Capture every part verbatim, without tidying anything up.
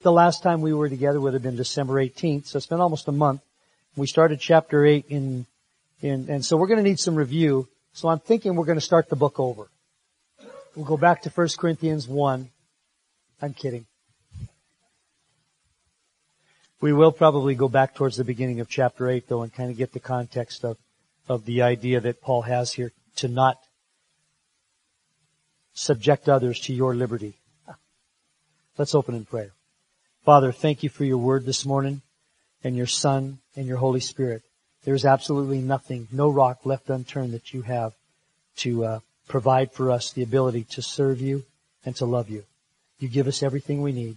The last time we were together would have been December eighteenth, so it's been almost a month. We started chapter eight, in, in, and so we're going to need some review. So I'm thinking we're going to start the book over. We'll go back to First Corinthians one. I'm kidding. We will probably go back towards the beginning of chapter eight, though, and kind of get the context of, of the idea that Paul has here to not subject others to your liberty. Let's open in prayer. Father, thank you for your word this morning and your Son and your Holy Spirit. There is absolutely nothing, no rock left unturned that you have to uh, provide for us the ability to serve you and to love you. You give us everything we need,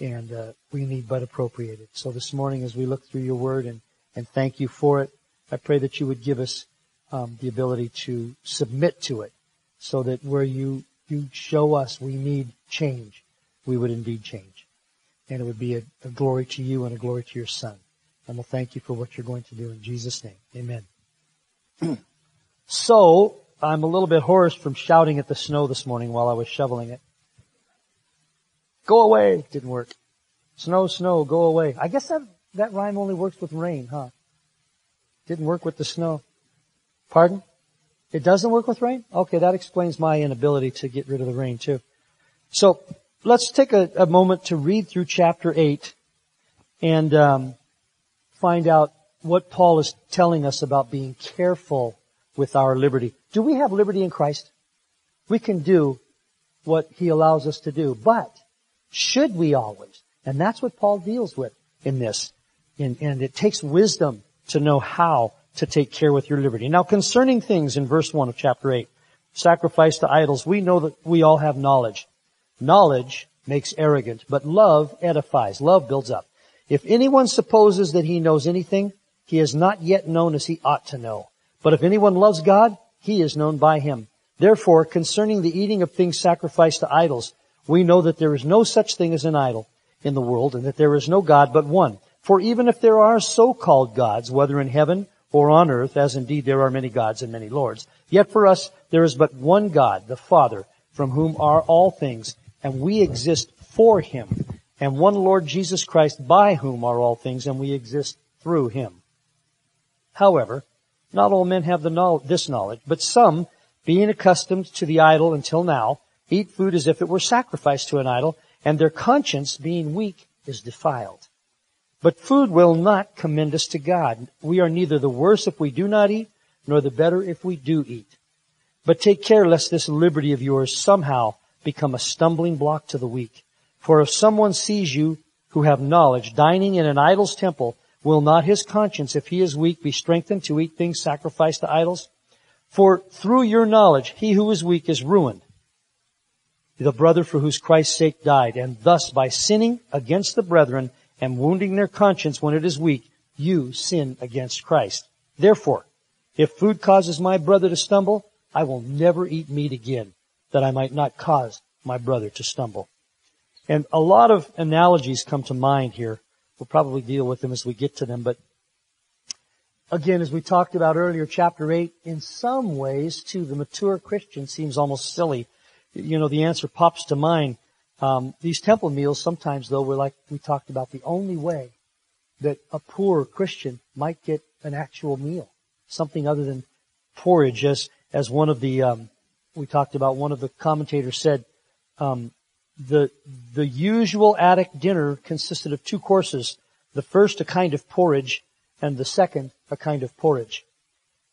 and uh, we need but appropriate it. So this morning as we look through your word and, and thank you for it, I pray that you would give us um, the ability to submit to it so that where you, you show us we need change, we would indeed change. And it would be a, a glory to you and a glory to your Son. And we'll thank you for what you're going to do in Jesus' name. Amen. So, I'm a little bit hoarse from shouting at the snow this morning while I was shoveling it. Go away! Didn't work. Snow, snow, go away. I guess that, that rhyme only works with rain, huh? Didn't work with the snow. Pardon? It doesn't work with rain? Okay, that explains my inability to get rid of the rain too. So, let's take a, a moment to read through chapter eight and um, find out what Paul is telling us about being careful with our liberty. Do we have liberty in Christ? We can do what he allows us to do, but should we always? And that's what Paul deals with in this. And, and it takes wisdom to know how to take care with your liberty. Now, concerning things in verse one of chapter eight, sacrifice to idols, we know that we all have knowledge. Knowledge makes arrogant, but love edifies. Love builds up. If anyone supposes that he knows anything, he is not yet known as he ought to know. But if anyone loves God, he is known by him. Therefore, concerning the eating of things sacrificed to idols, we know that there is no such thing as an idol in the world, and that there is no God but one. For even if there are so-called gods, whether in heaven or on earth, as indeed there are many gods and many lords, yet for us there is but one God, the Father, from whom are all things, and we exist for him, and one Lord Jesus Christ, by whom are all things, and we exist through him. However, not all men have the knowledge, this knowledge, but some, being accustomed to the idol until now, eat food as if it were sacrificed to an idol, and their conscience, being weak, is defiled. But food will not commend us to God. We are neither the worse if we do not eat, nor the better if we do eat. But take care lest this liberty of yours somehow become a stumbling block to the weak. For if someone sees you who have knowledge dining in an idol's temple, will not his conscience, if he is weak, be strengthened to eat things sacrificed to idols? For through your knowledge, he who is weak is ruined, the brother for whose Christ's sake died. And thus, by sinning against the brethren and wounding their conscience when it is weak, you sin against Christ. Therefore, if food causes my brother to stumble, I will never eat meat again, that I might not cause my brother to stumble. And a lot of analogies come to mind here. We'll probably deal with them as we get to them. But again, as we talked about earlier, chapter eight, in some ways, to the mature Christian, seems almost silly. You know, the answer pops to mind. Um, these temple meals sometimes, though, were like we talked about, the only way that a poor Christian might get an actual meal, something other than porridge, as As one of the, um, we talked about, one of the commentators said, um, the the usual Attic dinner consisted of two courses. The first, a kind of porridge, and the second, a kind of porridge.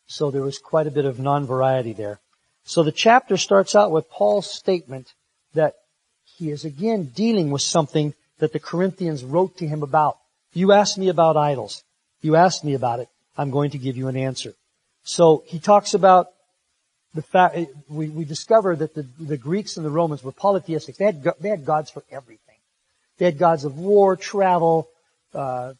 So there was quite a bit of non-variety there. So the chapter starts out with Paul's statement that he is again dealing with something that the Corinthians wrote to him about. You asked me about idols. You asked me about it. I'm going to give you an answer. So he talks about The fact we, we discover that the, the Greeks and the Romans were polytheistic. They had, they had gods for everything. They had gods of war, travel, uh,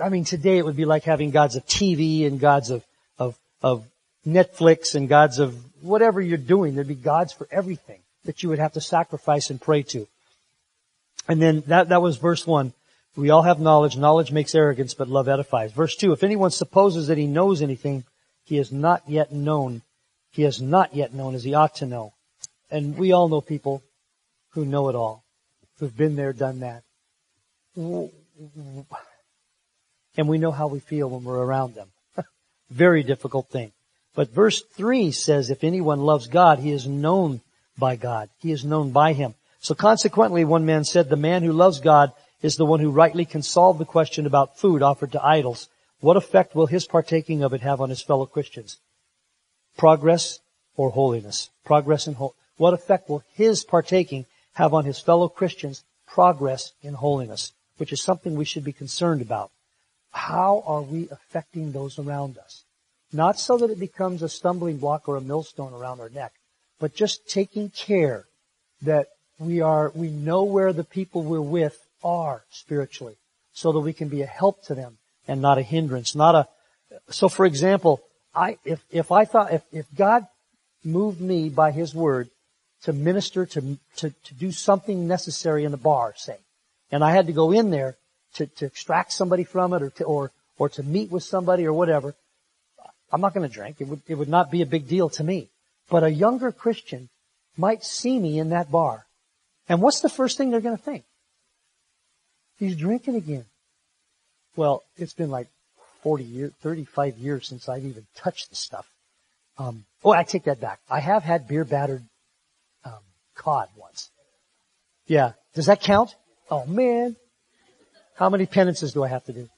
I mean, today it would be like having gods of T V and gods of, of, of Netflix and gods of whatever you're doing. There'd be gods for everything that you would have to sacrifice and pray to. And then that, that was verse one. We all have knowledge. Knowledge makes arrogance, but love edifies. Verse two, if anyone supposes that he knows anything, he has not yet known. He has not yet known as he ought to know. And we all know people who know it all, who've been there, done that. And we know how we feel when we're around them. Very difficult thing. But verse three says, if anyone loves God, he is known by God. He is known by him. So consequently, one man said, the man who loves God is the one who rightly can solve the question about food offered to idols. What effect will his partaking of it have on his fellow Christians? Progress or holiness? Progress and holiness. What effect will his partaking have on his fellow Christians? Progress in holiness, which is something we should be concerned about. How are we affecting those around us? Not so that it becomes a stumbling block or a millstone around our neck, but just taking care that we are, we know where the people we're with are spiritually, so that we can be a help to them and not a hindrance, not a, so for example, I, if, if I thought, if, if God moved me by His Word to minister, to, to, to do something necessary in the bar, say, and I had to go in there to, to extract somebody from it or to, or, or to meet with somebody or whatever, I'm not going to drink. It would, it would not be a big deal to me. But a younger Christian might see me in that bar. And what's the first thing they're going to think? He's drinking again. Well, it's been like forty years, thirty-five years since I've even touched the stuff. Um, oh, I take that back. I have had beer battered, um, cod once. Yeah. Does that count? Oh man. How many penances do I have to do?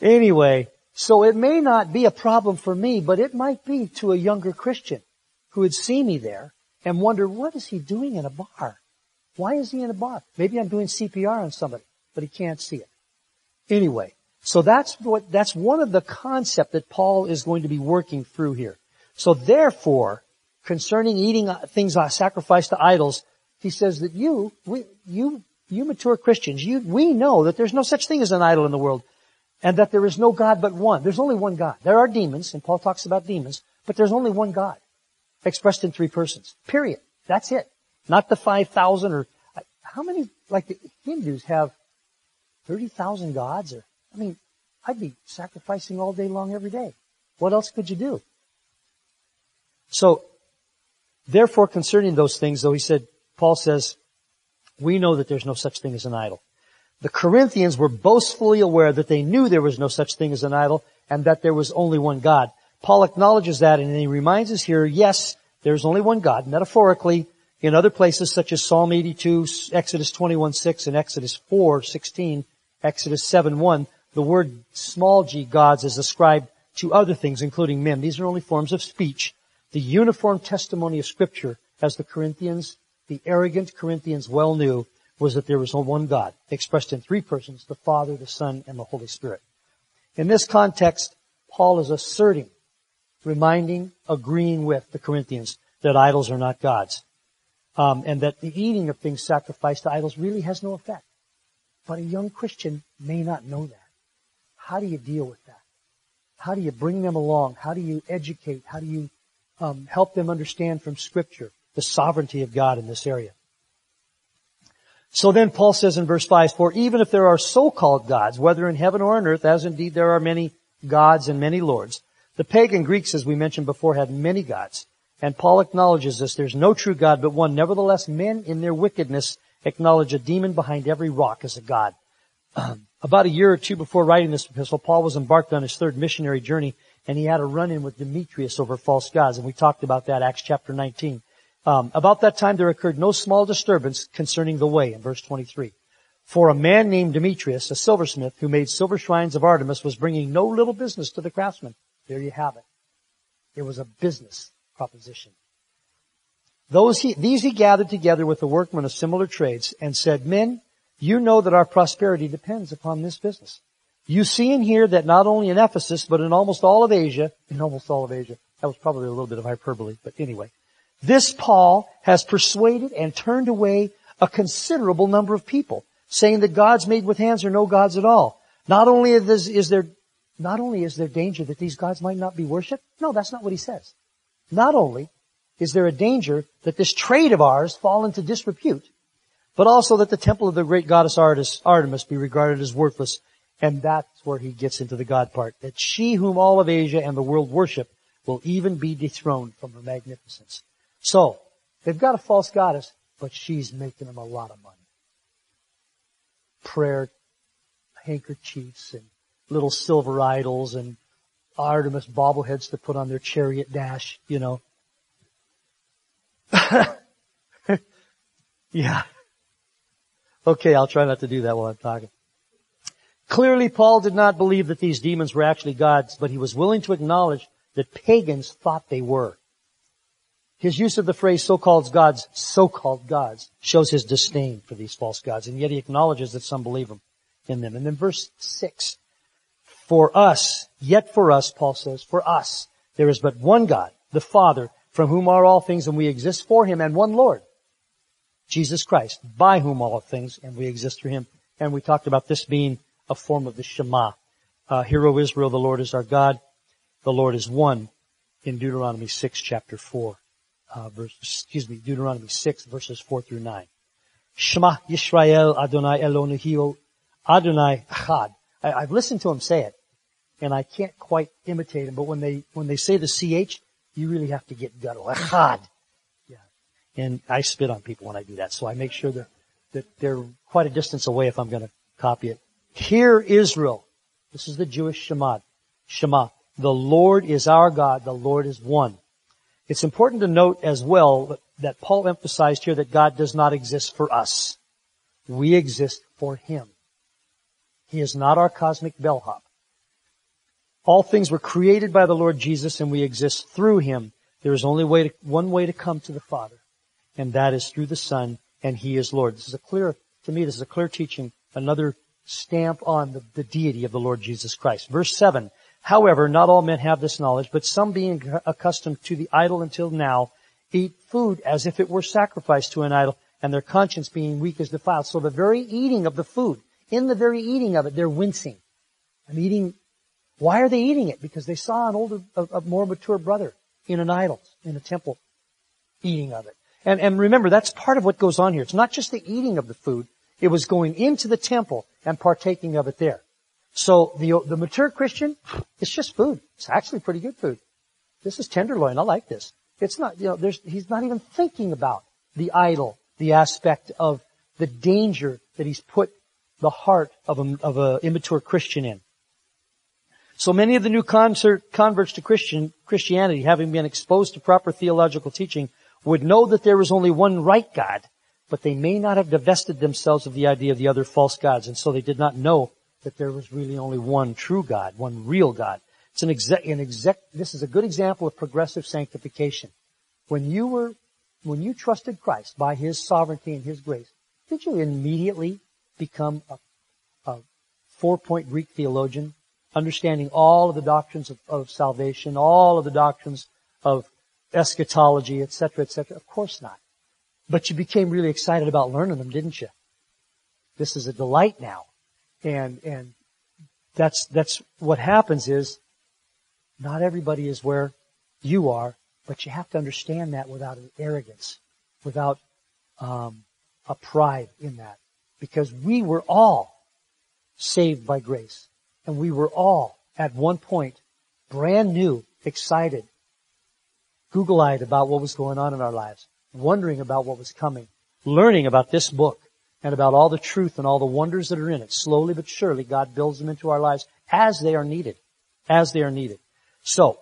Anyway, so it may not be a problem for me, but it might be to a younger Christian who would see me there and wonder, what is he doing in a bar? Why is he in a bar? Maybe I'm doing C P R on somebody, but he can't see it. Anyway, so that's what, that's one of the concepts that Paul is going to be working through here. So therefore, concerning eating things sacrificed to idols, he says that you, we, you, you mature Christians, you, we know that there's no such thing as an idol in the world and that there is no God but one. There's only one God. There are demons, and Paul talks about demons, but there's only one God expressed in three persons, period. That's it. Not the five thousand or how many, like the Hindus have thirty thousand gods or, I mean, I'd be sacrificing all day long every day. What else could you do? So, therefore, concerning those things, though, he said, Paul says, we know that there's no such thing as an idol. The Corinthians were boastfully aware that they knew there was no such thing as an idol and that there was only one God. Paul acknowledges that and he reminds us here, yes, there's only one God, metaphorically, in other places such as Psalm eighty-two, Exodus twenty-one six, and Exodus four sixteen, Exodus seven one, the word small g gods is ascribed to other things, including men. These are only forms of speech. The uniform testimony of Scripture, as the Corinthians, the arrogant Corinthians well knew, was that there was only one God, expressed in three persons, the Father, the Son, and the Holy Spirit. In this context, Paul is asserting, reminding, agreeing with the Corinthians that idols are not gods. Um, and that the eating of things sacrificed to idols really has no effect. But a young Christian may not know that. How do you deal with that? How do you bring them along? How do you educate? How do you um, help them understand from Scripture the sovereignty of God in this area? So then Paul says in verse five, for even if there are so-called gods, whether in heaven or on earth, as indeed there are many gods and many lords, the pagan Greeks, as we mentioned before, had many gods. And Paul acknowledges this. There's no true God but one. Nevertheless, men in their wickedness acknowledge a demon behind every rock as a god. Um, about a year or two before writing this epistle, Paul was embarked on his third missionary journey, and he had a run-in with Demetrius over false gods. And we talked about that, Acts chapter nineteen. Um, about that time, there occurred no small disturbance concerning the way, in verse twenty-three. For a man named Demetrius, a silversmith, who made silver shrines of Artemis, was bringing no little business to the craftsmen. There you have it. It was a business proposition. Those he, these he gathered together with the workmen of similar trades and said, men, you know that our prosperity depends upon this business. You see and hear that not only in Ephesus, but in almost all of Asia, in almost all of Asia, that was probably a little bit of hyperbole, but anyway, this Paul has persuaded and turned away a considerable number of people, saying that gods made with hands are no gods at all. Not only is, is there, not only is there danger that these gods might not be worshipped. No, that's not what he says. Not only is there a danger that this trade of ours fall into disrepute, but also that the temple of the great goddess Artemis be regarded as worthless. And that's where he gets into the God part. That she whom all of Asia and the world worship will even be dethroned from her magnificence. So, they've got a false goddess, but she's making them a lot of money. Prayer handkerchiefs and little silver idols and Artemis bobbleheads to put on their chariot dash, you know. Yeah. Okay, I'll try not to do that while I'm talking. Clearly, Paul did not believe that these demons were actually gods, but he was willing to acknowledge that pagans thought they were. His use of the phrase so-called gods, so-called gods, shows his disdain for these false gods, and yet he acknowledges that some believe them, in them. And then verse six, for us, yet for us, Paul says, for us, there is but one God, the Father, from whom are all things, and we exist for him, and one Lord, Jesus Christ, by whom all things, and we exist through him. And we talked about this being a form of the Shema. Uh, Hear, O Israel, the Lord is our God. The Lord is one in Deuteronomy six, chapter four, uh, verse, excuse me, Deuteronomy six, verses four through nine. Shema Yisrael Adonai Eloheinu Adonai Echad. I, I've listened to him say it, and I can't quite imitate him, but when they, when they say the C H, you really have to get guttural. Echad. Yeah. And I spit on people when I do that, so I make sure that, that they're quite a distance away if I'm going to copy it. Hear, Israel. This is the Jewish Shema. Shema. The Lord is our God. The Lord is one. It's important to note as well that Paul emphasized here that God does not exist for us. We exist for him. He is not our cosmic bellhop. All things were created by the Lord Jesus, and we exist through him. There is only way to, one way to come to the Father, and that is through the Son, and he is Lord. This is a clear, to me, this is a clear teaching, another stamp on the, the deity of the Lord Jesus Christ. Verse seven, however, not all men have this knowledge, but some being accustomed to the idol until now eat food as if it were sacrificed to an idol, and their conscience being weak is defiled. So the very eating of the food, in the very eating of it, they're wincing. I'm eating. Why are they eating it? Because they saw an older, a, a more mature brother in an idol, in a temple, eating of it. And, and remember, that's part of what goes on here. It's not just the eating of the food. It was going into the temple and partaking of it there. So the the mature Christian, it's just food. It's actually pretty good food. This is tenderloin. I like this. It's not, you know, there's, he's not even thinking about the idol, the aspect of the danger that he's put the heart of a, of a immature Christian in. So many of the new concert, converts to Christian, Christianity, having been exposed to proper theological teaching, would know that there is only one right God, but they may not have divested themselves of the idea of the other false gods, and so they did not know that there was really only one true God, one real God. It's an exec, an exec, this is a good example of progressive sanctification. When you were, when you trusted Christ by his sovereignty and his grace, did you immediately become a, a four-point Greek theologian, understanding all of the doctrines of, of salvation, all of the doctrines of eschatology, et cetera, et cetera? Of course not. But you became really excited about learning them, didn't you? This is a delight now. And, and that's, that's what happens is not everybody is where you are, but you have to understand that without an arrogance, without, um, a pride in that. Because we were all saved by grace. And we were all at one point brand new, excited, Google-eyed about what was going on in our lives, wondering about what was coming, learning about this book and about all the truth and all the wonders that are in it. Slowly but surely, God builds them into our lives as they are needed, as they are needed. So,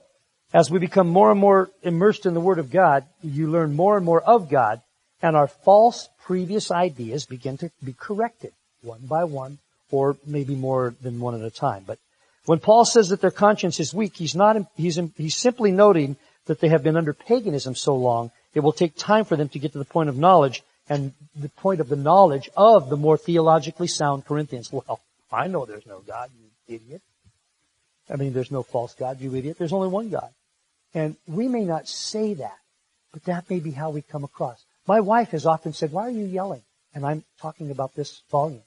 as we become more and more immersed in the Word of God, you learn more and more of God, and our false previous ideas begin to be corrected one by one, or maybe more than one at a time. But when Paul says that their conscience is weak, he's not, he's, he's simply noting that they have been under paganism so long, it will take time for them to get to the point of knowledge, and the point of the knowledge of the more theologically sound Corinthians. Well, I know there's no God, you idiot. I mean, there's no false God, you idiot. There's only one God. And we may not say that, but that may be how we come across. My wife has often said, why are you yelling? And I'm talking about this volume.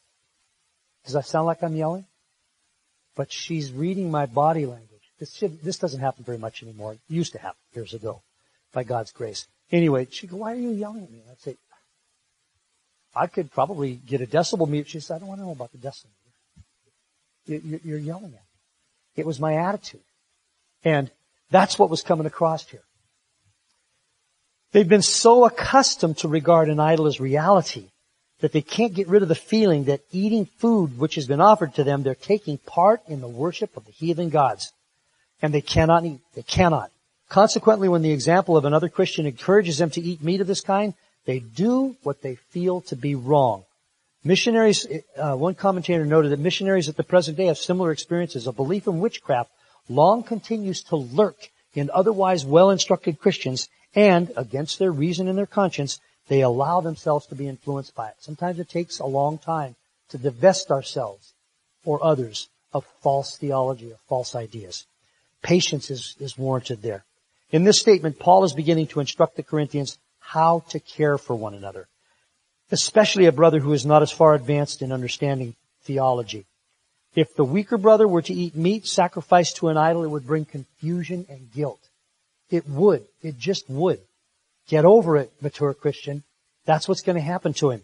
Does that sound like I'm yelling? but she's reading my body language. This, this doesn't happen very much anymore. It used to happen years ago by God's grace. Anyway, she'd go, why are you yelling at me? I'd say, I could probably get a decibel meter. She said, I don't want to know about the decibel meter. You're yelling at me. It was my attitude. And that's what was coming across here. They've been so accustomed to regard an idol as reality that they can't get rid of the feeling that eating food which has been offered to them, they're taking part in the worship of the heathen gods. And they cannot eat. They cannot. Consequently, when the example of another Christian encourages them to eat meat of this kind, they do what they feel to be wrong. Missionaries, uh, one commentator noted that missionaries at the present day have similar experiences. A belief in witchcraft long continues to lurk in otherwise well-instructed Christians, and against their reason and their conscience, they allow themselves to be influenced by it. Sometimes it takes a long time to divest ourselves or others of false theology or false ideas. Patience is, is warranted there. In this statement, Paul is beginning to instruct the Corinthians how to care for one another, especially a brother who is not as far advanced in understanding theology. If the weaker brother were to eat meat sacrificed to an idol, it would bring confusion and guilt. It would. It just would. Get over it, mature Christian. That's what's going to happen to him.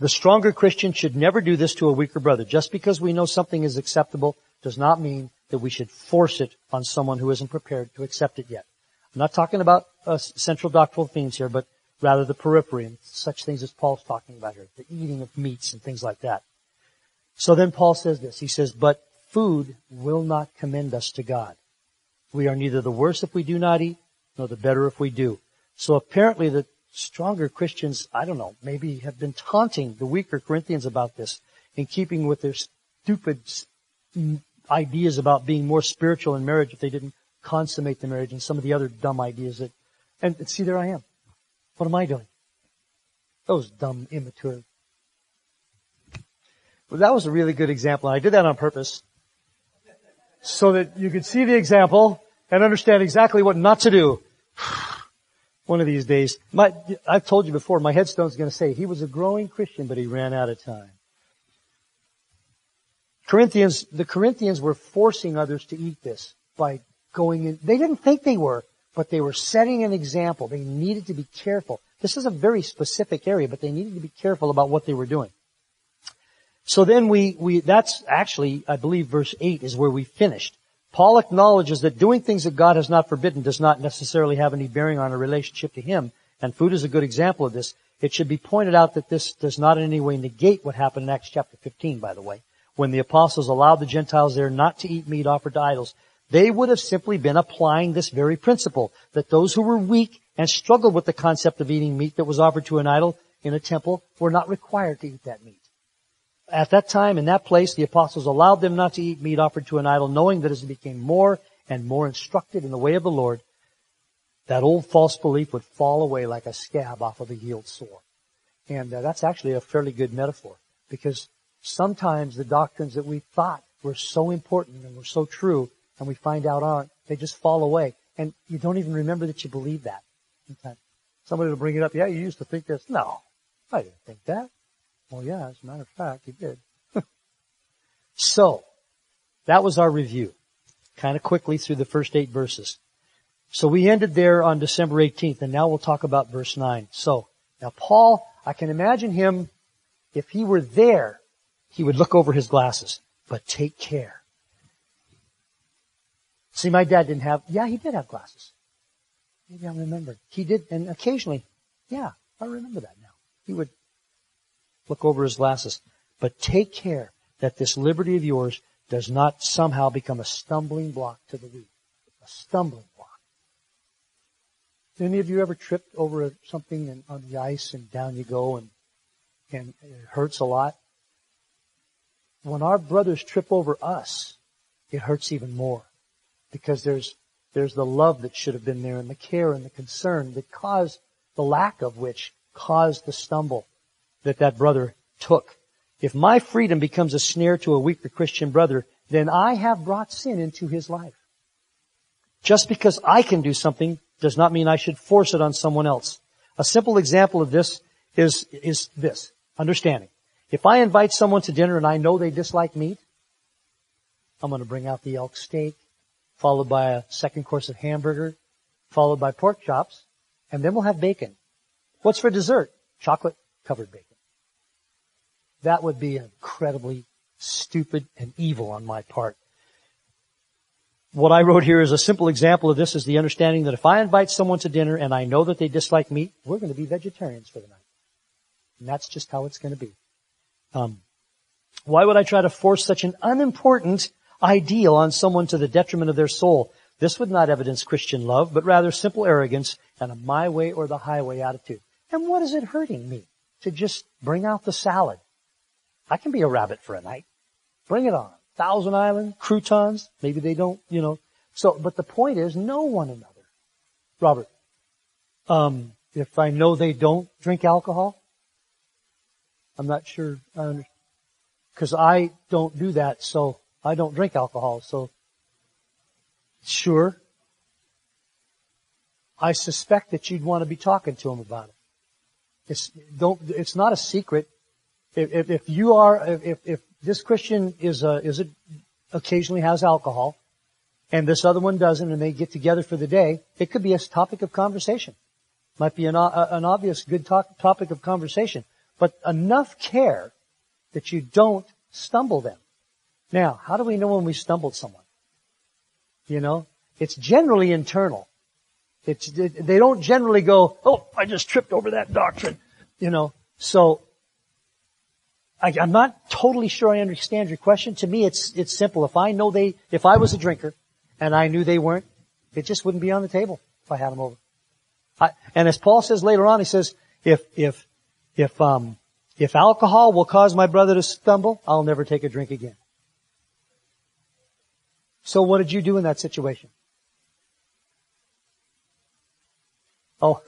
The stronger Christian should never do this to a weaker brother. Just because we know something is acceptable does not mean that we should force it on someone who isn't prepared to accept it yet. I'm not talking about uh, central doctrinal themes here, but rather the periphery and such things as Paul's talking about here, the eating of meats and things like that. So then Paul says this. He says, but food will not commend us to God. We are neither the worse if we do not eat, nor the better if we do. So apparently the stronger Christians, I don't know, maybe have been taunting the weaker Corinthians about this, in keeping with their stupid ideas about being more spiritual in marriage if they didn't consummate the marriage, and some of the other dumb ideas that, and see, there I am. What am I doing? Those dumb, immature. Well, that was a really good example, and I did that on purpose, so that you could see the example and understand exactly what not to do. One of these days, my, I've told you before, my headstone's going to say, he was a growing Christian, but he ran out of time. Corinthians, the Corinthians were forcing others to eat this by going in. They didn't think they were, but they were setting an example. They needed to be careful. This is a very specific area, but they needed to be careful about what they were doing. So then we, we, that's actually, I believe verse eight is where we finished. Paul acknowledges that doing things that God has not forbidden does not necessarily have any bearing on a relationship to Him, and food is a good example of this. It should be pointed out that this does not in any way negate what happened in Acts chapter fifteen, by the way, when the apostles allowed the Gentiles there not to eat meat offered to idols. They would have simply been applying this very principle, that those who were weak and struggled with the concept of eating meat that was offered to an idol in a temple were not required to eat that meat. At that time, in that place, the apostles allowed them not to eat meat offered to an idol, knowing that as they became more and more instructed in the way of the Lord, that old false belief would fall away like a scab off of a healed sore. And uh, that's actually a fairly good metaphor, because sometimes the doctrines that we thought were so important and were so true, and we find out aren't, they just fall away. And you don't even remember that you believe that. Sometimes somebody will bring it up. Yeah, you used to think this. No, I didn't think that. Well, yeah, as a matter of fact, he did. So, that was our review, kind of quickly through the first eight verses. So we ended there on December eighteenth, and now we'll talk about verse nine. So, now Paul, I can imagine him, if he were there, he would look over his glasses, but take care. See, my dad didn't have, yeah, he did have glasses. Maybe I remembered. He did, and occasionally, yeah, I remember that now. He would look over his glasses. But take care that this liberty of yours does not somehow become a stumbling block to the weak. A stumbling block. Any of you ever tripped over something and on the ice and down you go and, and it hurts a lot? When our brothers trip over us, it hurts even more, because there's, there's the love that should have been there and the care and the concern that caused, the lack of which caused the stumble that that brother took. If my freedom becomes a snare to a weaker Christian brother, then I have brought sin into his life. Just because I can do something does not mean I should force it on someone else. A simple example of this is, is this, understanding. If I invite someone to dinner and I know they dislike meat, I'm going to bring out the elk steak, followed by a second course of hamburger, followed by pork chops, and then we'll have bacon. What's for dessert? Chocolate-covered bacon. That would be incredibly stupid and evil on my part. What I wrote here is a simple example of this is the understanding that if I invite someone to dinner and I know that they dislike meat, we're going to be vegetarians for the night. And that's just how it's going to be. Um, why would I try to force such an unimportant ideal on someone to the detriment of their soul? This would not evidence Christian love, but rather simple arrogance and a my way or the highway attitude. And what is it hurting me to just bring out the salad? I can be a rabbit for a night. Bring it on. Thousand Island, croutons. Maybe they don't, you know. So, but the point is, know one another. Robert, um, if I know they don't drink alcohol, I'm not sure I understand. Because I don't do that, so I don't drink alcohol, so sure. I suspect that you'd want to be talking to them about it. It's don't. It's not a secret. If, if, if you are, if, if this Christian is a, is a, occasionally has alcohol, and this other one doesn't, and they get together for the day, it could be a topic of conversation. Might be an, a, an obvious good talk, topic of conversation, but enough care that you don't stumble them. Now, how do we know when we stumbled someone? You know, it's generally internal. It's, it, they don't generally go, oh, I just tripped over that doctrine. You know, so I, I'm not totally sure I understand your question. To me, it's, it's simple. If I know they, if I was a drinker and I knew they weren't, it just wouldn't be on the table if I had them over. I, and as Paul says later on, he says, if, if, if, um, if alcohol will cause my brother to stumble, I'll never take a drink again. So what did you do in that situation? Oh,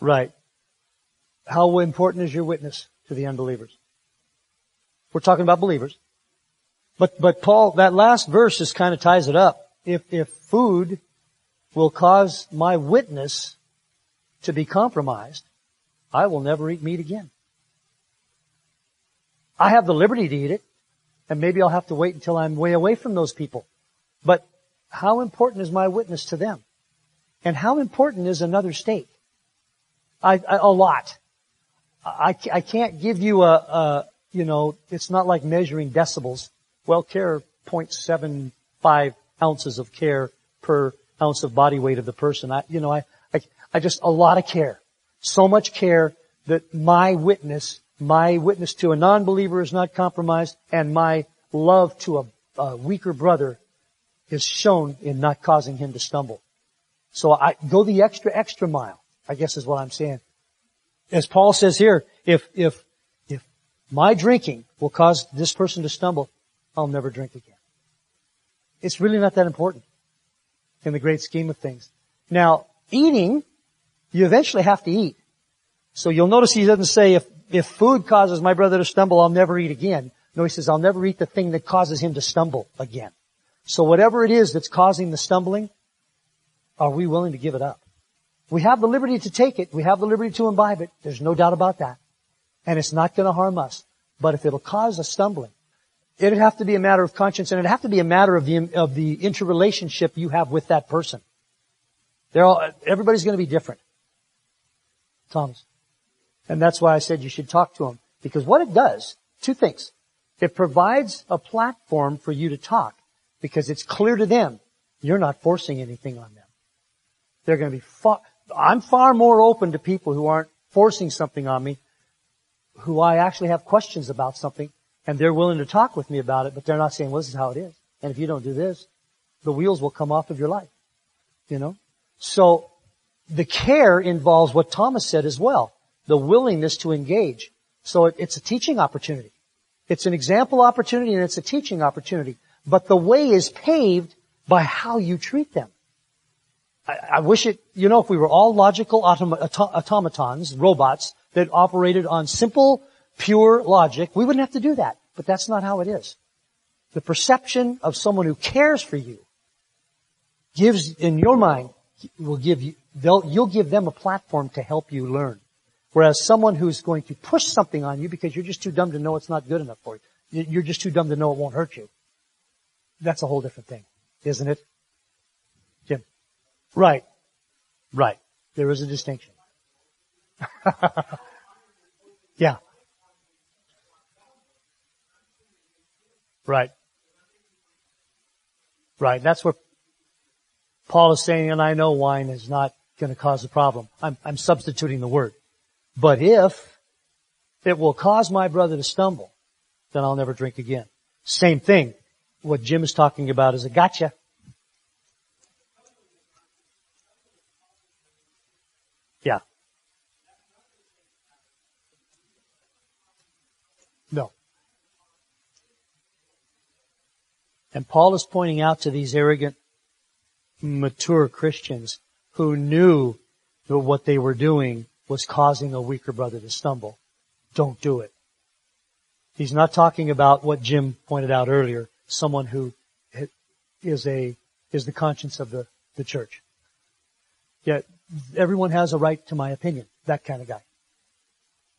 right. How important is your witness to the unbelievers? We're talking about believers. But, but Paul, that last verse just kind of ties it up. If, if food will cause my witness to be compromised, I will never eat meat again. I have the liberty to eat it, and maybe I'll have to wait until I'm way away from those people. But how important is my witness to them? And how important is another state? I, I, a lot. I, I can't give you a, a, you know, it's not like measuring decibels. Well, care, zero point seven five ounces of care per ounce of body weight of the person. I, you know, I, I, I just, a lot of care. So much care that my witness, my witness to a non-believer is not compromised, and my love to a, a weaker brother is shown in not causing him to stumble. So I go the extra, extra mile, I guess is what I'm saying. As Paul says here, if, if, if my drinking will cause this person to stumble, I'll never drink again. It's really not that important in the great scheme of things. Now, eating, you eventually have to eat. So you'll notice he doesn't say, if, if food causes my brother to stumble, I'll never eat again. No, he says, I'll never eat the thing that causes him to stumble again. So whatever it is that's causing the stumbling, are we willing to give it up? We have the liberty to take it. We have the liberty to imbibe it. There's no doubt about that. And it's not going to harm us. But if it'll cause a stumbling, it'd have to be a matter of conscience, and it'd have to be a matter of the, of the interrelationship you have with that person. They're all, everybody's going to be different. Thomas. And that's why I said you should talk to them. Because what it does, two things. It provides a platform for you to talk, because it's clear to them you're not forcing anything on them. They're going to be far, I'm far more open to people who aren't forcing something on me, who I actually have questions about something, and they're willing to talk with me about it, but they're not saying, well, this is how it is. And if you don't do this, the wheels will come off of your life. You know? So the care involves what Thomas said as well, the willingness to engage. So it, it's a teaching opportunity. It's an example opportunity, and it's a teaching opportunity. But the way is paved by how you treat them. I, I wish it, you know, if we were all logical automa, auto, automatons, robots that operated on simple, pure logic, we wouldn't have to do that. But that's not how it is. The perception of someone who cares for you gives, in your mind, will give you, they'll, you'll give them a platform to help you learn. Whereas someone who's going to push something on you because you're just too dumb to know it's not good enough for you. You're just too dumb to know it won't hurt you. That's a whole different thing, isn't it, Jim? Right. Right. There is a distinction. Yeah. Right. Right. That's what Paul is saying, and I know wine is not going to cause a problem. I'm, I'm substituting the word. But if it will cause my brother to stumble, then I'll never drink again. Same thing. What Jim is talking about is a gotcha. Yeah. No. And Paul is pointing out to these arrogant, mature Christians who knew that what they were doing was causing a weaker brother to stumble. Don't do it. He's not talking about what Jim pointed out earlier, someone who is a is the conscience of the, the church. Yet everyone has a right to my opinion, that kind of guy.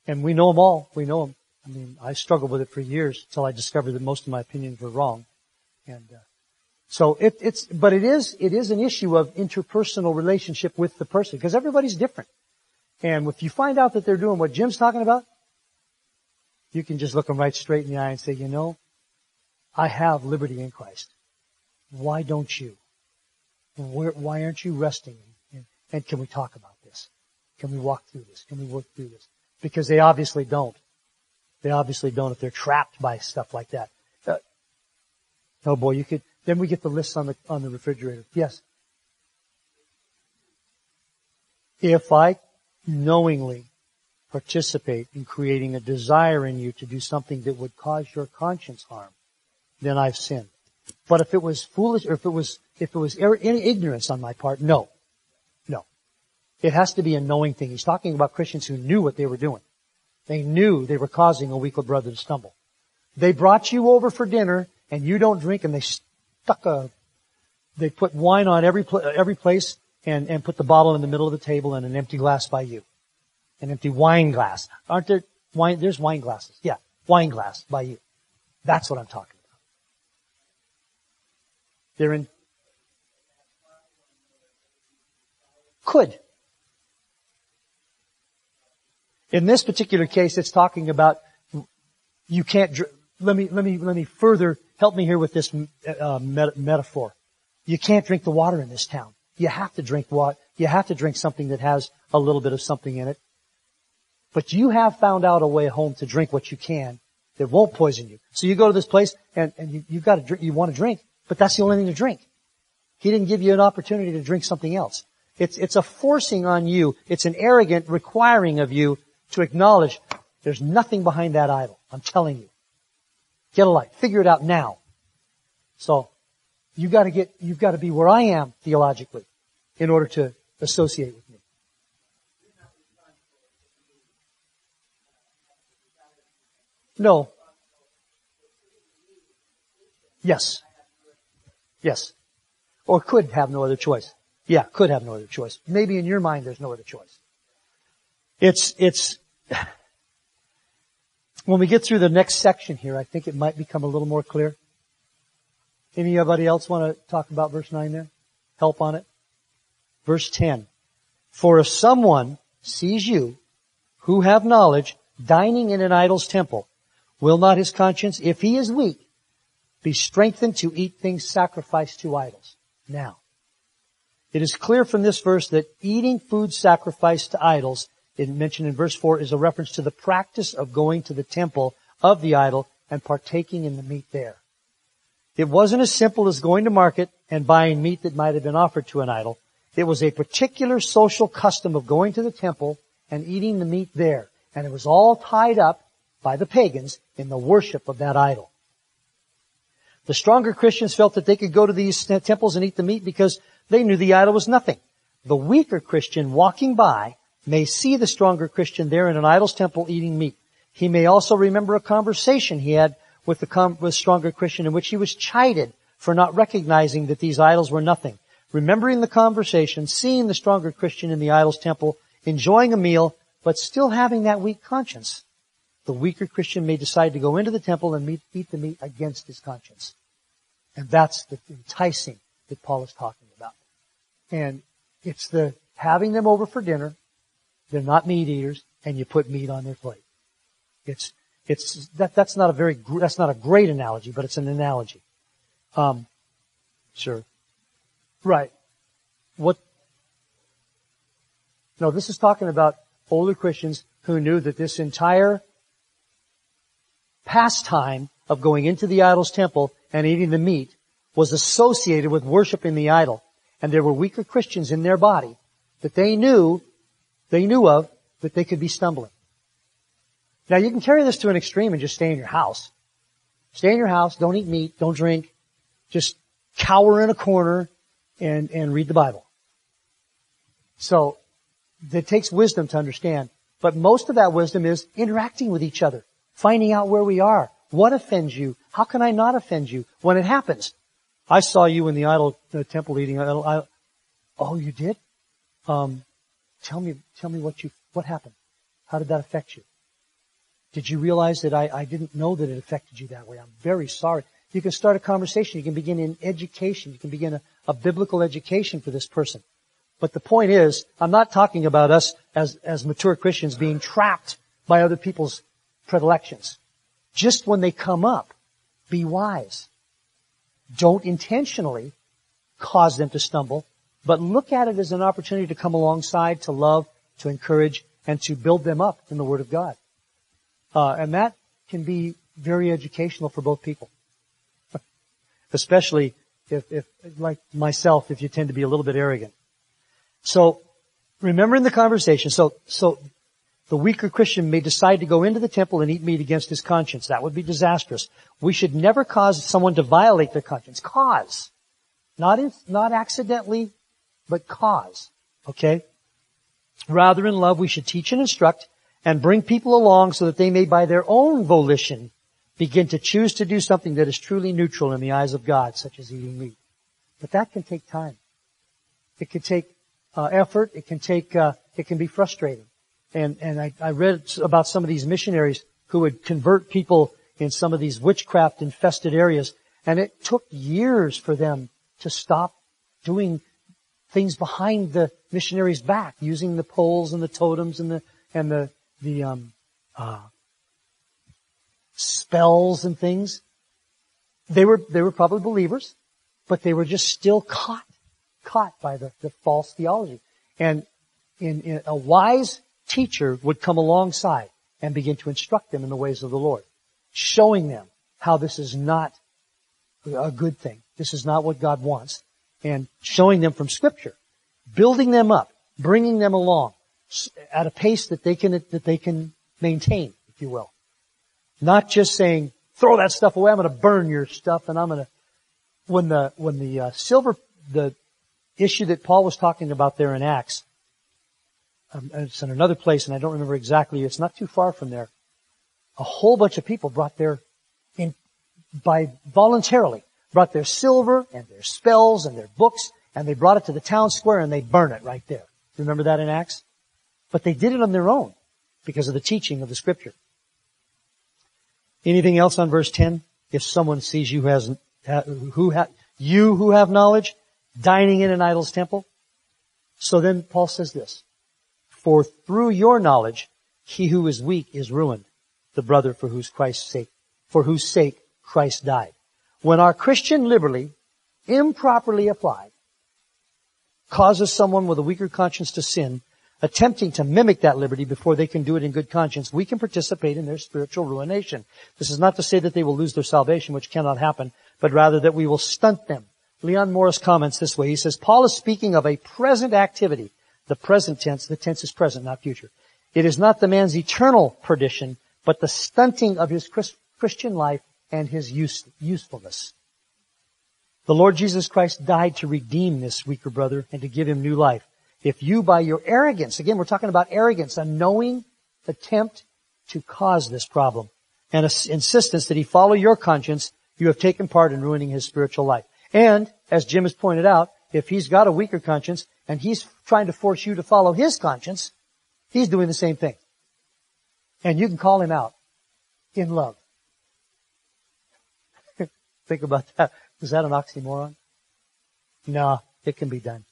And we know them all. We know them. I mean, I struggled with it for years until I discovered that most of my opinions were wrong. And uh, so it, it's, but it is it is an issue of interpersonal relationship with the person because everybody's different. And if you find out that they're doing what Jim's talking about, you can just look them right straight in the eye and say, you know, I have liberty in Christ. Why don't you? Where, why aren't you resting? And, and can we talk about this? Can we walk through this? Can we work through this? Because they obviously don't. They obviously don't if they're trapped by stuff like that. Uh, oh boy, you could, then we get the list on the, on the refrigerator. Yes. If I knowingly participate in creating a desire in you to do something that would cause your conscience harm, then I've sinned. But if it was foolish, or if it was, if it was er- any ignorance on my part, no. No. It has to be a knowing thing. He's talking about Christians who knew what they were doing. They knew they were causing a weaker brother to stumble. They brought you over for dinner and you don't drink and they stuck a, they put wine on every, pl- every place and, and put the bottle in the middle of the table and an empty glass by you. An empty wine glass. Aren't there wine, there's wine glasses. Yeah. Wine glass by you. That's what I'm talking about. They're in. Could. In this particular case, it's talking about you can't, dr- let me, let me, let me further help me here with this uh, met- metaphor. You can't drink the water in this town. You have to drink water. You have to drink something that has a little bit of something in it. But you have found out a way home to drink what you can that won't poison you. So you go to this place and, and you, you've got to drink, you want to drink, but that's the only thing to drink. He didn't give you an opportunity to drink something else. It's, it's a forcing on you. It's an arrogant requiring of you to acknowledge there's nothing behind that idol. I'm telling you. Get a life. Figure it out now. So you've got to get, you've got to be where I am theologically in order to associate with me. No. Yes. Yes. Or could have no other choice. Yeah, could have no other choice. Maybe in your mind there's no other choice. It's, it's, when we get through the next section here, I think it might become a little more clear. Anybody else want to talk about verse nine there? Help on it? Verse ten. For if someone sees you who have knowledge dining in an idol's temple, will not his conscience, if he is weak, be strengthened to eat things sacrificed to idols? Now, it is clear from this verse that eating food sacrificed to idols, it mentioned in verse four, is a reference to the practice of going to the temple of the idol and partaking in the meat there. It wasn't as simple as going to market and buying meat that might have been offered to an idol. It was a particular social custom of going to the temple and eating the meat there. And it was all tied up by the pagans in the worship of that idol. The stronger Christians felt that they could go to these temples and eat the meat because they knew the idol was nothing. The weaker Christian walking by may see the stronger Christian there in an idol's temple eating meat. He may also remember a conversation he had with the com- with stronger Christian in which he was chided for not recognizing that these idols were nothing. Remembering the conversation, seeing the stronger Christian in the idol's temple, enjoying a meal, but still having that weak conscience, the weaker Christian may decide to go into the temple and meet, eat the meat against his conscience. And that's the enticing that Paul is talking about. And it's the having them over for dinner. They're not meat eaters, and you put meat on their plate. It's, it's, that, that's not a very, that's not a great analogy, but it's an analogy. Um, sure. Right. What? No, this is talking about older Christians who knew that this entire pastime of going into the idol's temple and eating the meat was associated with worshiping the idol. And there were weaker Christians in their body that they knew, they knew of, that they could be stumbling. Now, you can carry this to an extreme and just stay in your house. Stay in your house, don't eat meat, don't drink, just cower in a corner and, and read the Bible. So, it takes wisdom to understand. But most of that wisdom is interacting with each other, finding out where we are. What offends you? How can I not offend you when it happens? I saw you in the idol the temple eating. Idol, I, oh, you did? Um, tell me, tell me what you what happened. How did that affect you? Did you realize that I, I didn't know that it affected you that way? I'm very sorry. You can start a conversation. You can begin in education. You can begin a, a biblical education for this person. But the point is, I'm not talking about us as as mature Christians being trapped by other people's predilections. Just when they come up, be wise. Don't intentionally cause them to stumble, but look at it as an opportunity to come alongside, to love, to encourage, and to build them up in the Word of God. Uh, and that can be very educational for both people. Especially if, if, like myself, if you tend to be a little bit arrogant. So, remembering the conversation, so, so, the weaker Christian may decide to go into the temple and eat meat against his conscience. That would be disastrous. We should never cause someone to violate their conscience. Cause. Not in, not accidentally, but cause. Okay? Rather, in love, we should teach and instruct and bring people along so that they may, by their own volition, begin to choose to do something that is truly neutral in the eyes of God, such as eating meat. But that can take time. It can take uh, effort. It can take, uh, it can be frustrating. And, and I, I read about some of these missionaries who would convert people in some of these witchcraft-infested areas. And it took years for them to stop doing things behind the missionary's back, using the poles and the totems and the and the the um, uh, spells and things. They were they were probably believers, but they were just still caught caught by the, the false theology. And in, in a wise teacher would come alongside and begin to instruct them in the ways of the Lord, showing them how this is not a good thing. This is not what God wants, and showing them from Scripture, building them up, bringing them along at a pace that they can that they can maintain, if you will. Not just saying, "Throw that stuff away. I'm going to burn your stuff," and I'm going to. When the when the uh, silver the issue that Paul was talking about there in Acts. Um, it's in another place, and I don't remember exactly. It's not too far from there. A whole bunch of people brought their, in, by voluntarily, brought their silver and their spells and their books, and they brought it to the town square, and they burn it right there. Remember that in Acts? But they did it on their own because of the teaching of the Scripture. Anything else on verse ten? If someone sees you who has, who ha, you who have knowledge, dining in an idol's temple. So then Paul says this. For through your knowledge, he who is weak is ruined, the brother for whose Christ's sake, for whose sake Christ died. When our Christian liberty, improperly applied, causes someone with a weaker conscience to sin, attempting to mimic that liberty before they can do it in good conscience, we can participate in their spiritual ruination. This is not to say that they will lose their salvation, which cannot happen, but rather that we will stunt them. Leon Morris comments this way. He says, Paul is speaking of a present activity. The present tense, the tense is present, not future. It is not the man's eternal perdition, but the stunting of his Christian life and his use, usefulness. The Lord Jesus Christ died to redeem this weaker brother and to give him new life. If you, by your arrogance, again, we're talking about arrogance, a knowing attempt to cause this problem, and an insistence that he follow your conscience, you have taken part in ruining his spiritual life. And, as Jim has pointed out, if he's got a weaker conscience, and he's trying to force you to follow his conscience, He's doing the same thing. And you can call him out in love. Think about that. Is that an oxymoron? No, it can be done.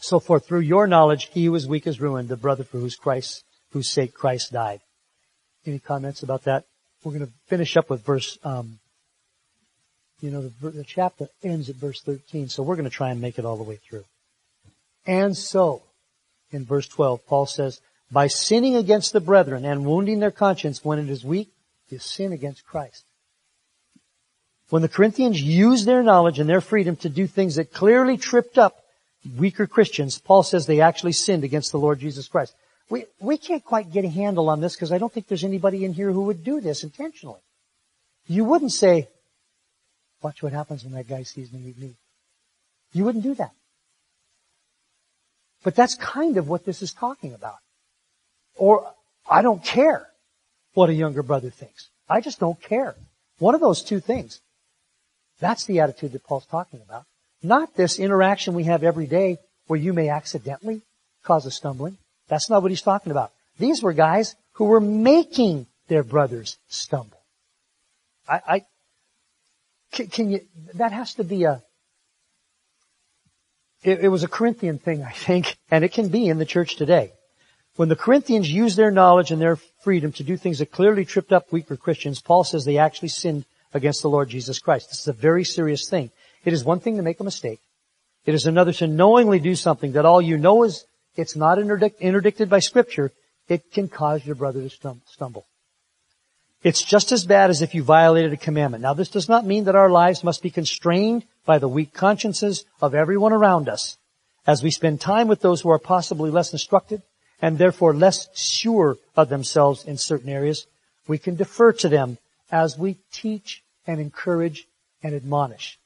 So for through your knowledge, he who is weak is ruined, the brother for whose Christ, whose sake Christ died. Any comments about that? We're going to finish up with verse, um, you know, the, the chapter ends at verse thirteen, so we're going to try and make it all the way through. And so, in verse twelve, Paul says, by sinning against the brethren and wounding their conscience when it is weak, you sin against Christ. When the Corinthians used their knowledge and their freedom to do things that clearly tripped up weaker Christians, Paul says they actually sinned against the Lord Jesus Christ. We, we can't quite get a handle on this because I don't think there's anybody in here who would do this intentionally. You wouldn't say, watch what happens when that guy sees me eat meat. You wouldn't do that. But that's kind of what this is talking about. Or, I don't care what a younger brother thinks. I just don't care. One of those two things. That's the attitude that Paul's talking about. Not this interaction we have every day where you may accidentally cause a stumbling. That's not what he's talking about. These were guys who were making their brothers stumble. I, I can, can you, that has to be a, it, it was a Corinthian thing, I think, and it can be in the church today. When the Corinthians used their knowledge and their freedom to do things that clearly tripped up weaker Christians, Paul says they actually sinned against the Lord Jesus Christ. This is a very serious thing. It is one thing to make a mistake. It is another to knowingly do something that all you know is it's not interdict, interdicted by Scripture. It can cause your brother to stumble. It's just as bad as if you violated a commandment. Now, this does not mean that our lives must be constrained by the weak consciences of everyone around us. As we spend time with those who are possibly less instructed, and therefore less sure of themselves in certain areas, we can defer to them as we teach and encourage and admonish.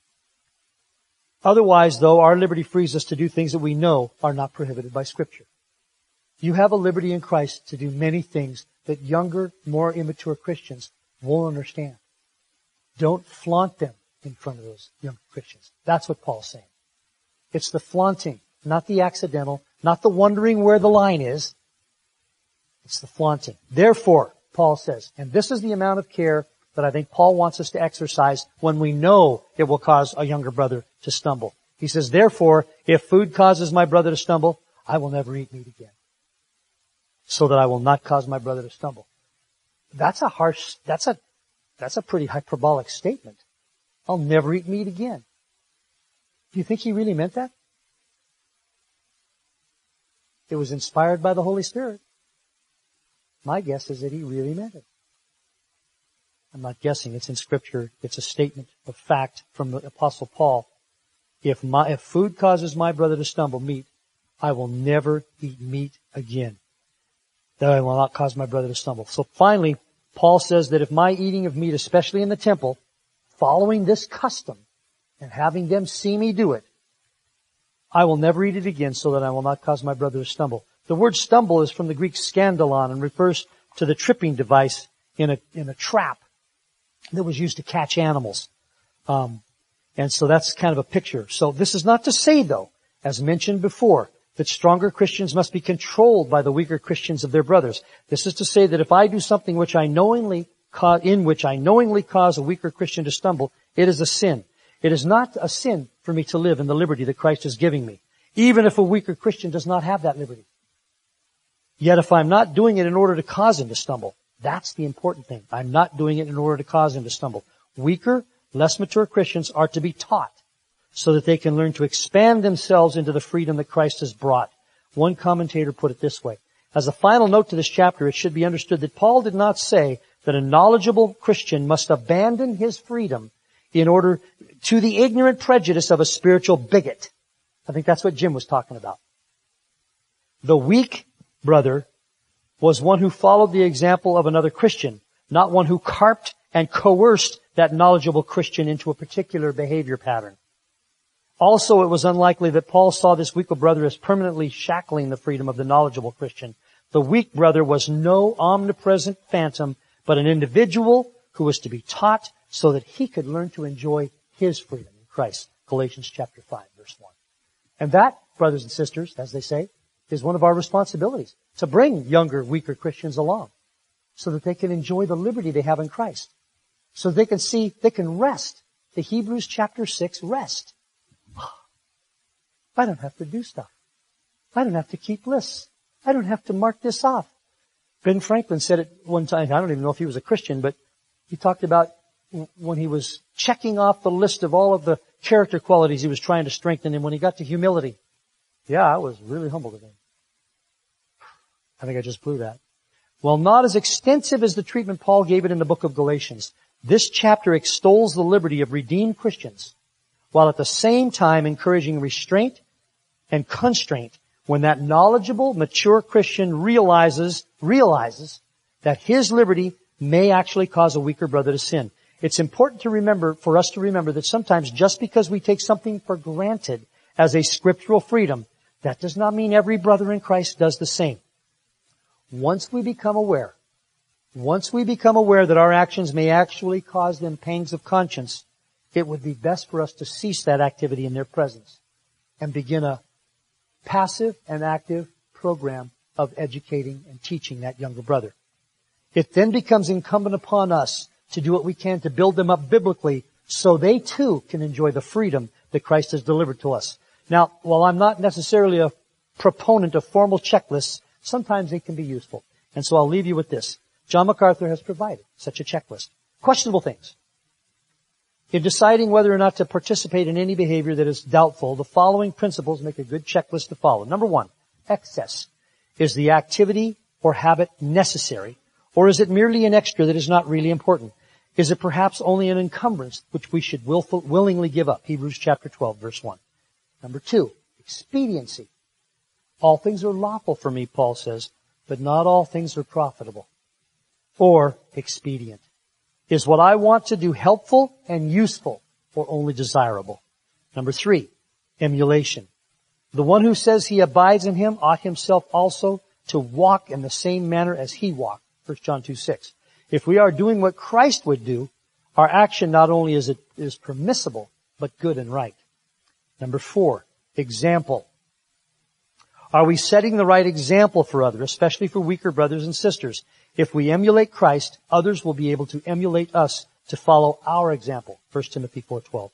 Otherwise, though, our liberty frees us to do things that we know are not prohibited by Scripture. You have a liberty in Christ to do many things that younger, more immature Christians won't understand. Don't flaunt them in front of those young Christians. That's what Paul's saying. It's the flaunting, not the accidental, not the wondering where the line is. It's the flaunting. Therefore, Paul says, and this is the amount of care that I think Paul wants us to exercise when we know it will cause a younger brother to stumble. He says, therefore, if food causes my brother to stumble, I will never eat meat again, so that I will not cause my brother to stumble. That's a harsh, that's a, that's a pretty hyperbolic statement. I'll never eat meat again. Do you think he really meant that? It was inspired by the Holy Spirit. My guess is that he really meant it. I'm not guessing. It's in Scripture. It's a statement of fact from the Apostle Paul. If my, if food causes my brother to stumble, meat, I will never eat meat again. That I will not cause my brother to stumble. So finally, Paul says that if my eating of meat, especially in the temple, following this custom and having them see me do it, I will never eat it again so that I will not cause my brother to stumble. The word stumble is from the Greek scandalon and refers to the tripping device in a, in a trap that was used to catch animals. Um, and so that's kind of a picture. So this is not to say, though, as mentioned before, that stronger Christians must be controlled by the weaker Christians of their brothers. This is to say that if I do something which I knowingly ca- in which I knowingly cause a weaker Christian to stumble, it is a sin. It is not a sin for me to live in the liberty that Christ is giving me, even if a weaker Christian does not have that liberty. Yet if I'm not doing it in order to cause him to stumble, that's the important thing. I'm not doing it in order to cause him to stumble. Weaker, less mature Christians are to be taught so that they can learn to expand themselves into the freedom that Christ has brought. One commentator put it this way. As a final note to this chapter, it should be understood that Paul did not say that a knowledgeable Christian must abandon his freedom in order to the ignorant prejudice of a spiritual bigot. I think that's what Jim was talking about. The weak brother was one who followed the example of another Christian, not one who carped and coerced that knowledgeable Christian into a particular behavior pattern. Also, it was unlikely that Paul saw this weaker brother as permanently shackling the freedom of the knowledgeable Christian. The weak brother was no omnipresent phantom, but an individual who was to be taught so that he could learn to enjoy his freedom in Christ. Galatians chapter five, verse one. And that, brothers and sisters, as they say, is one of our responsibilities, to bring younger, weaker Christians along so that they can enjoy the liberty they have in Christ, so they can see, they can rest. The Hebrews chapter six rest. I don't have to do stuff. I don't have to keep lists. I don't have to mark this off. Ben Franklin said it one time, I don't even know if he was a Christian, but he talked about when he was checking off the list of all of the character qualities he was trying to strengthen, and when he got to humility, yeah, I was really humble today. I think I just blew that. Well, not as extensive as the treatment Paul gave it in the book of Galatians. This chapter extols the liberty of redeemed Christians, while at the same time encouraging restraint and constraint when that knowledgeable, mature Christian realizes, realizes that his liberty may actually cause a weaker brother to sin. It's important to remember, for us to remember, that sometimes just because we take something for granted as a scriptural freedom, that does not mean every brother in Christ does the same. Once we become aware, once we become aware that our actions may actually cause them pangs of conscience, it would be best for us to cease that activity in their presence and begin a passive and active program of educating and teaching that younger brother. It then becomes incumbent upon us to do what we can to build them up biblically so they too can enjoy the freedom that Christ has delivered to us. Now, while I'm not necessarily a proponent of formal checklists, sometimes they can be useful. And so I'll leave you with this. John MacArthur has provided such a checklist. Questionable things. In deciding whether or not to participate in any behavior that is doubtful, the following principles make a good checklist to follow. Number one, excess. Is the activity or habit necessary, or is it merely an extra that is not really important? Is it perhaps only an encumbrance which we should willful, willingly give up? Hebrews chapter twelve, verse one. Number two, expediency. All things are lawful for me, Paul says, but not all things are profitable or expedient. Is what I want to do helpful and useful, or only desirable? Number three, emulation. The one who says he abides in him ought himself also to walk in the same manner as he walked. First John two six. If we are doing what Christ would do, our action not only is it is permissible, but good and right. Number four, example. Are we setting the right example for others, especially for weaker brothers and sisters? If we emulate Christ, others will be able to emulate us to follow our example. First Timothy four twelve.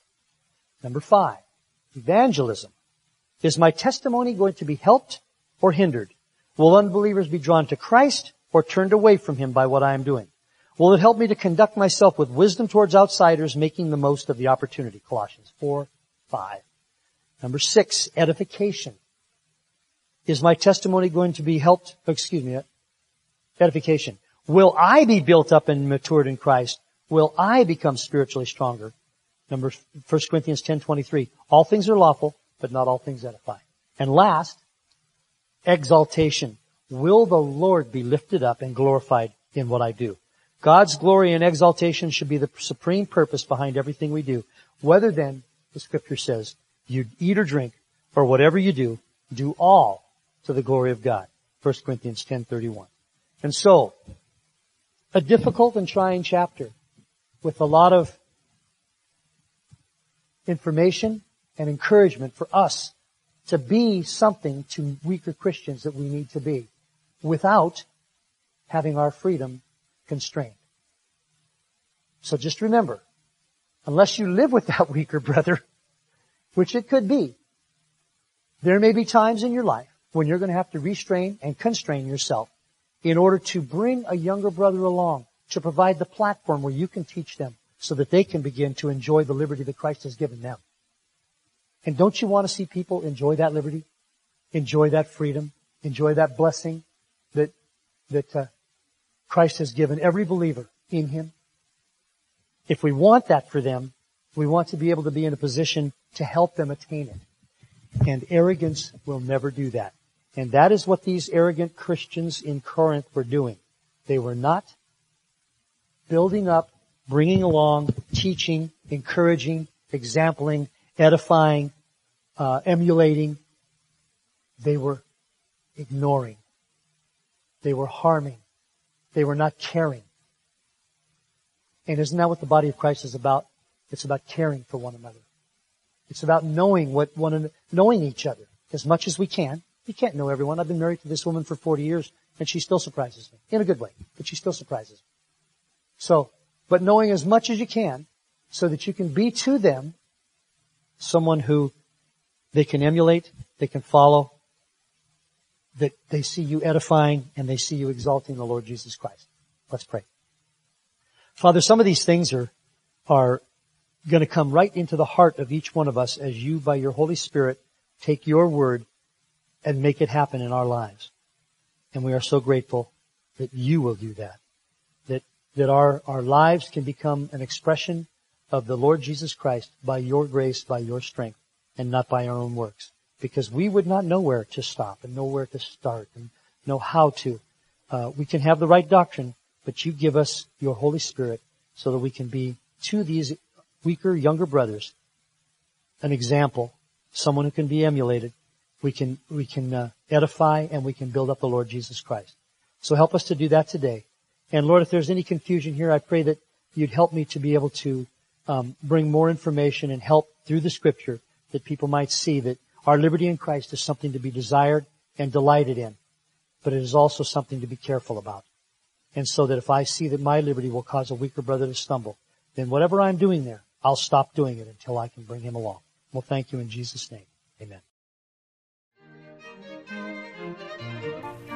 Number five, evangelism. Is my testimony going to be helped or hindered? Will unbelievers be drawn to Christ or turned away from him by what I am doing? Will it help me to conduct myself with wisdom towards outsiders, making the most of the opportunity? Colossians four five. Number six, edification. Is my testimony going to be helped? Excuse me, edification. Will I be built up and matured in Christ? Will I become spiritually stronger? Number First Corinthians ten twenty-three. All things are lawful, but not all things edify. And last, exaltation. Will the Lord be lifted up and glorified in what I do? God's glory and exaltation should be the supreme purpose behind everything we do. Whether then, the scripture says, you eat or drink, or whatever you do, do all to the glory of God. First Corinthians ten thirty-one. And so, a difficult and trying chapter with a lot of information and encouragement for us to be something to weaker Christians that we need to be without having our freedom constrained. So just remember, unless you live with that weaker brother, which it could be, there may be times in your life when you're going to have to restrain and constrain yourself in order to bring a younger brother along, to provide the platform where you can teach them so that they can begin to enjoy the liberty that Christ has given them. And don't you want to see people enjoy that liberty, enjoy that freedom, enjoy that blessing that that uh, Christ has given every believer in him? If we want that for them, we want to be able to be in a position to help them attain it. And arrogance will never do that. And that is what these arrogant Christians in Corinth were doing. They were not building up, bringing along, teaching, encouraging, exempling, edifying, uh, emulating. They were ignoring. They were harming. They were not caring. And isn't that what the body of Christ is about? It's about caring for one another. It's about knowing what one, knowing each other as much as we can, You can't know everyone. I've been married to this woman for forty years, and she still surprises me. In a good way, but she still surprises me. So, but knowing as much as you can, so that you can be to them someone who they can emulate, they can follow, that they see you edifying and they see you exalting the Lord Jesus Christ. Let's pray. Father, some of these things are, are going to come right into the heart of each one of us as you, by your Holy Spirit, take your word and make it happen in our lives. And we are so grateful that you will do that, that that our, our lives can become an expression of the Lord Jesus Christ by your grace, by your strength, and not by our own works. Because we would not know where to stop and know where to start and know how to. Uh, we can have the right doctrine, but you give us your Holy Spirit so that we can be to these weaker, younger brothers an example, someone who can be emulated. We can we can uh, edify and we can build up the Lord Jesus Christ. So help us to do that today. And Lord, if there's any confusion here, I pray that you'd help me to be able to um, bring more information and help through the Scripture that people might see that our liberty in Christ is something to be desired and delighted in, but it is also something to be careful about. And so that if I see that my liberty will cause a weaker brother to stumble, then whatever I'm doing there, I'll stop doing it until I can bring him along. Well, thank you in Jesus' name. Amen.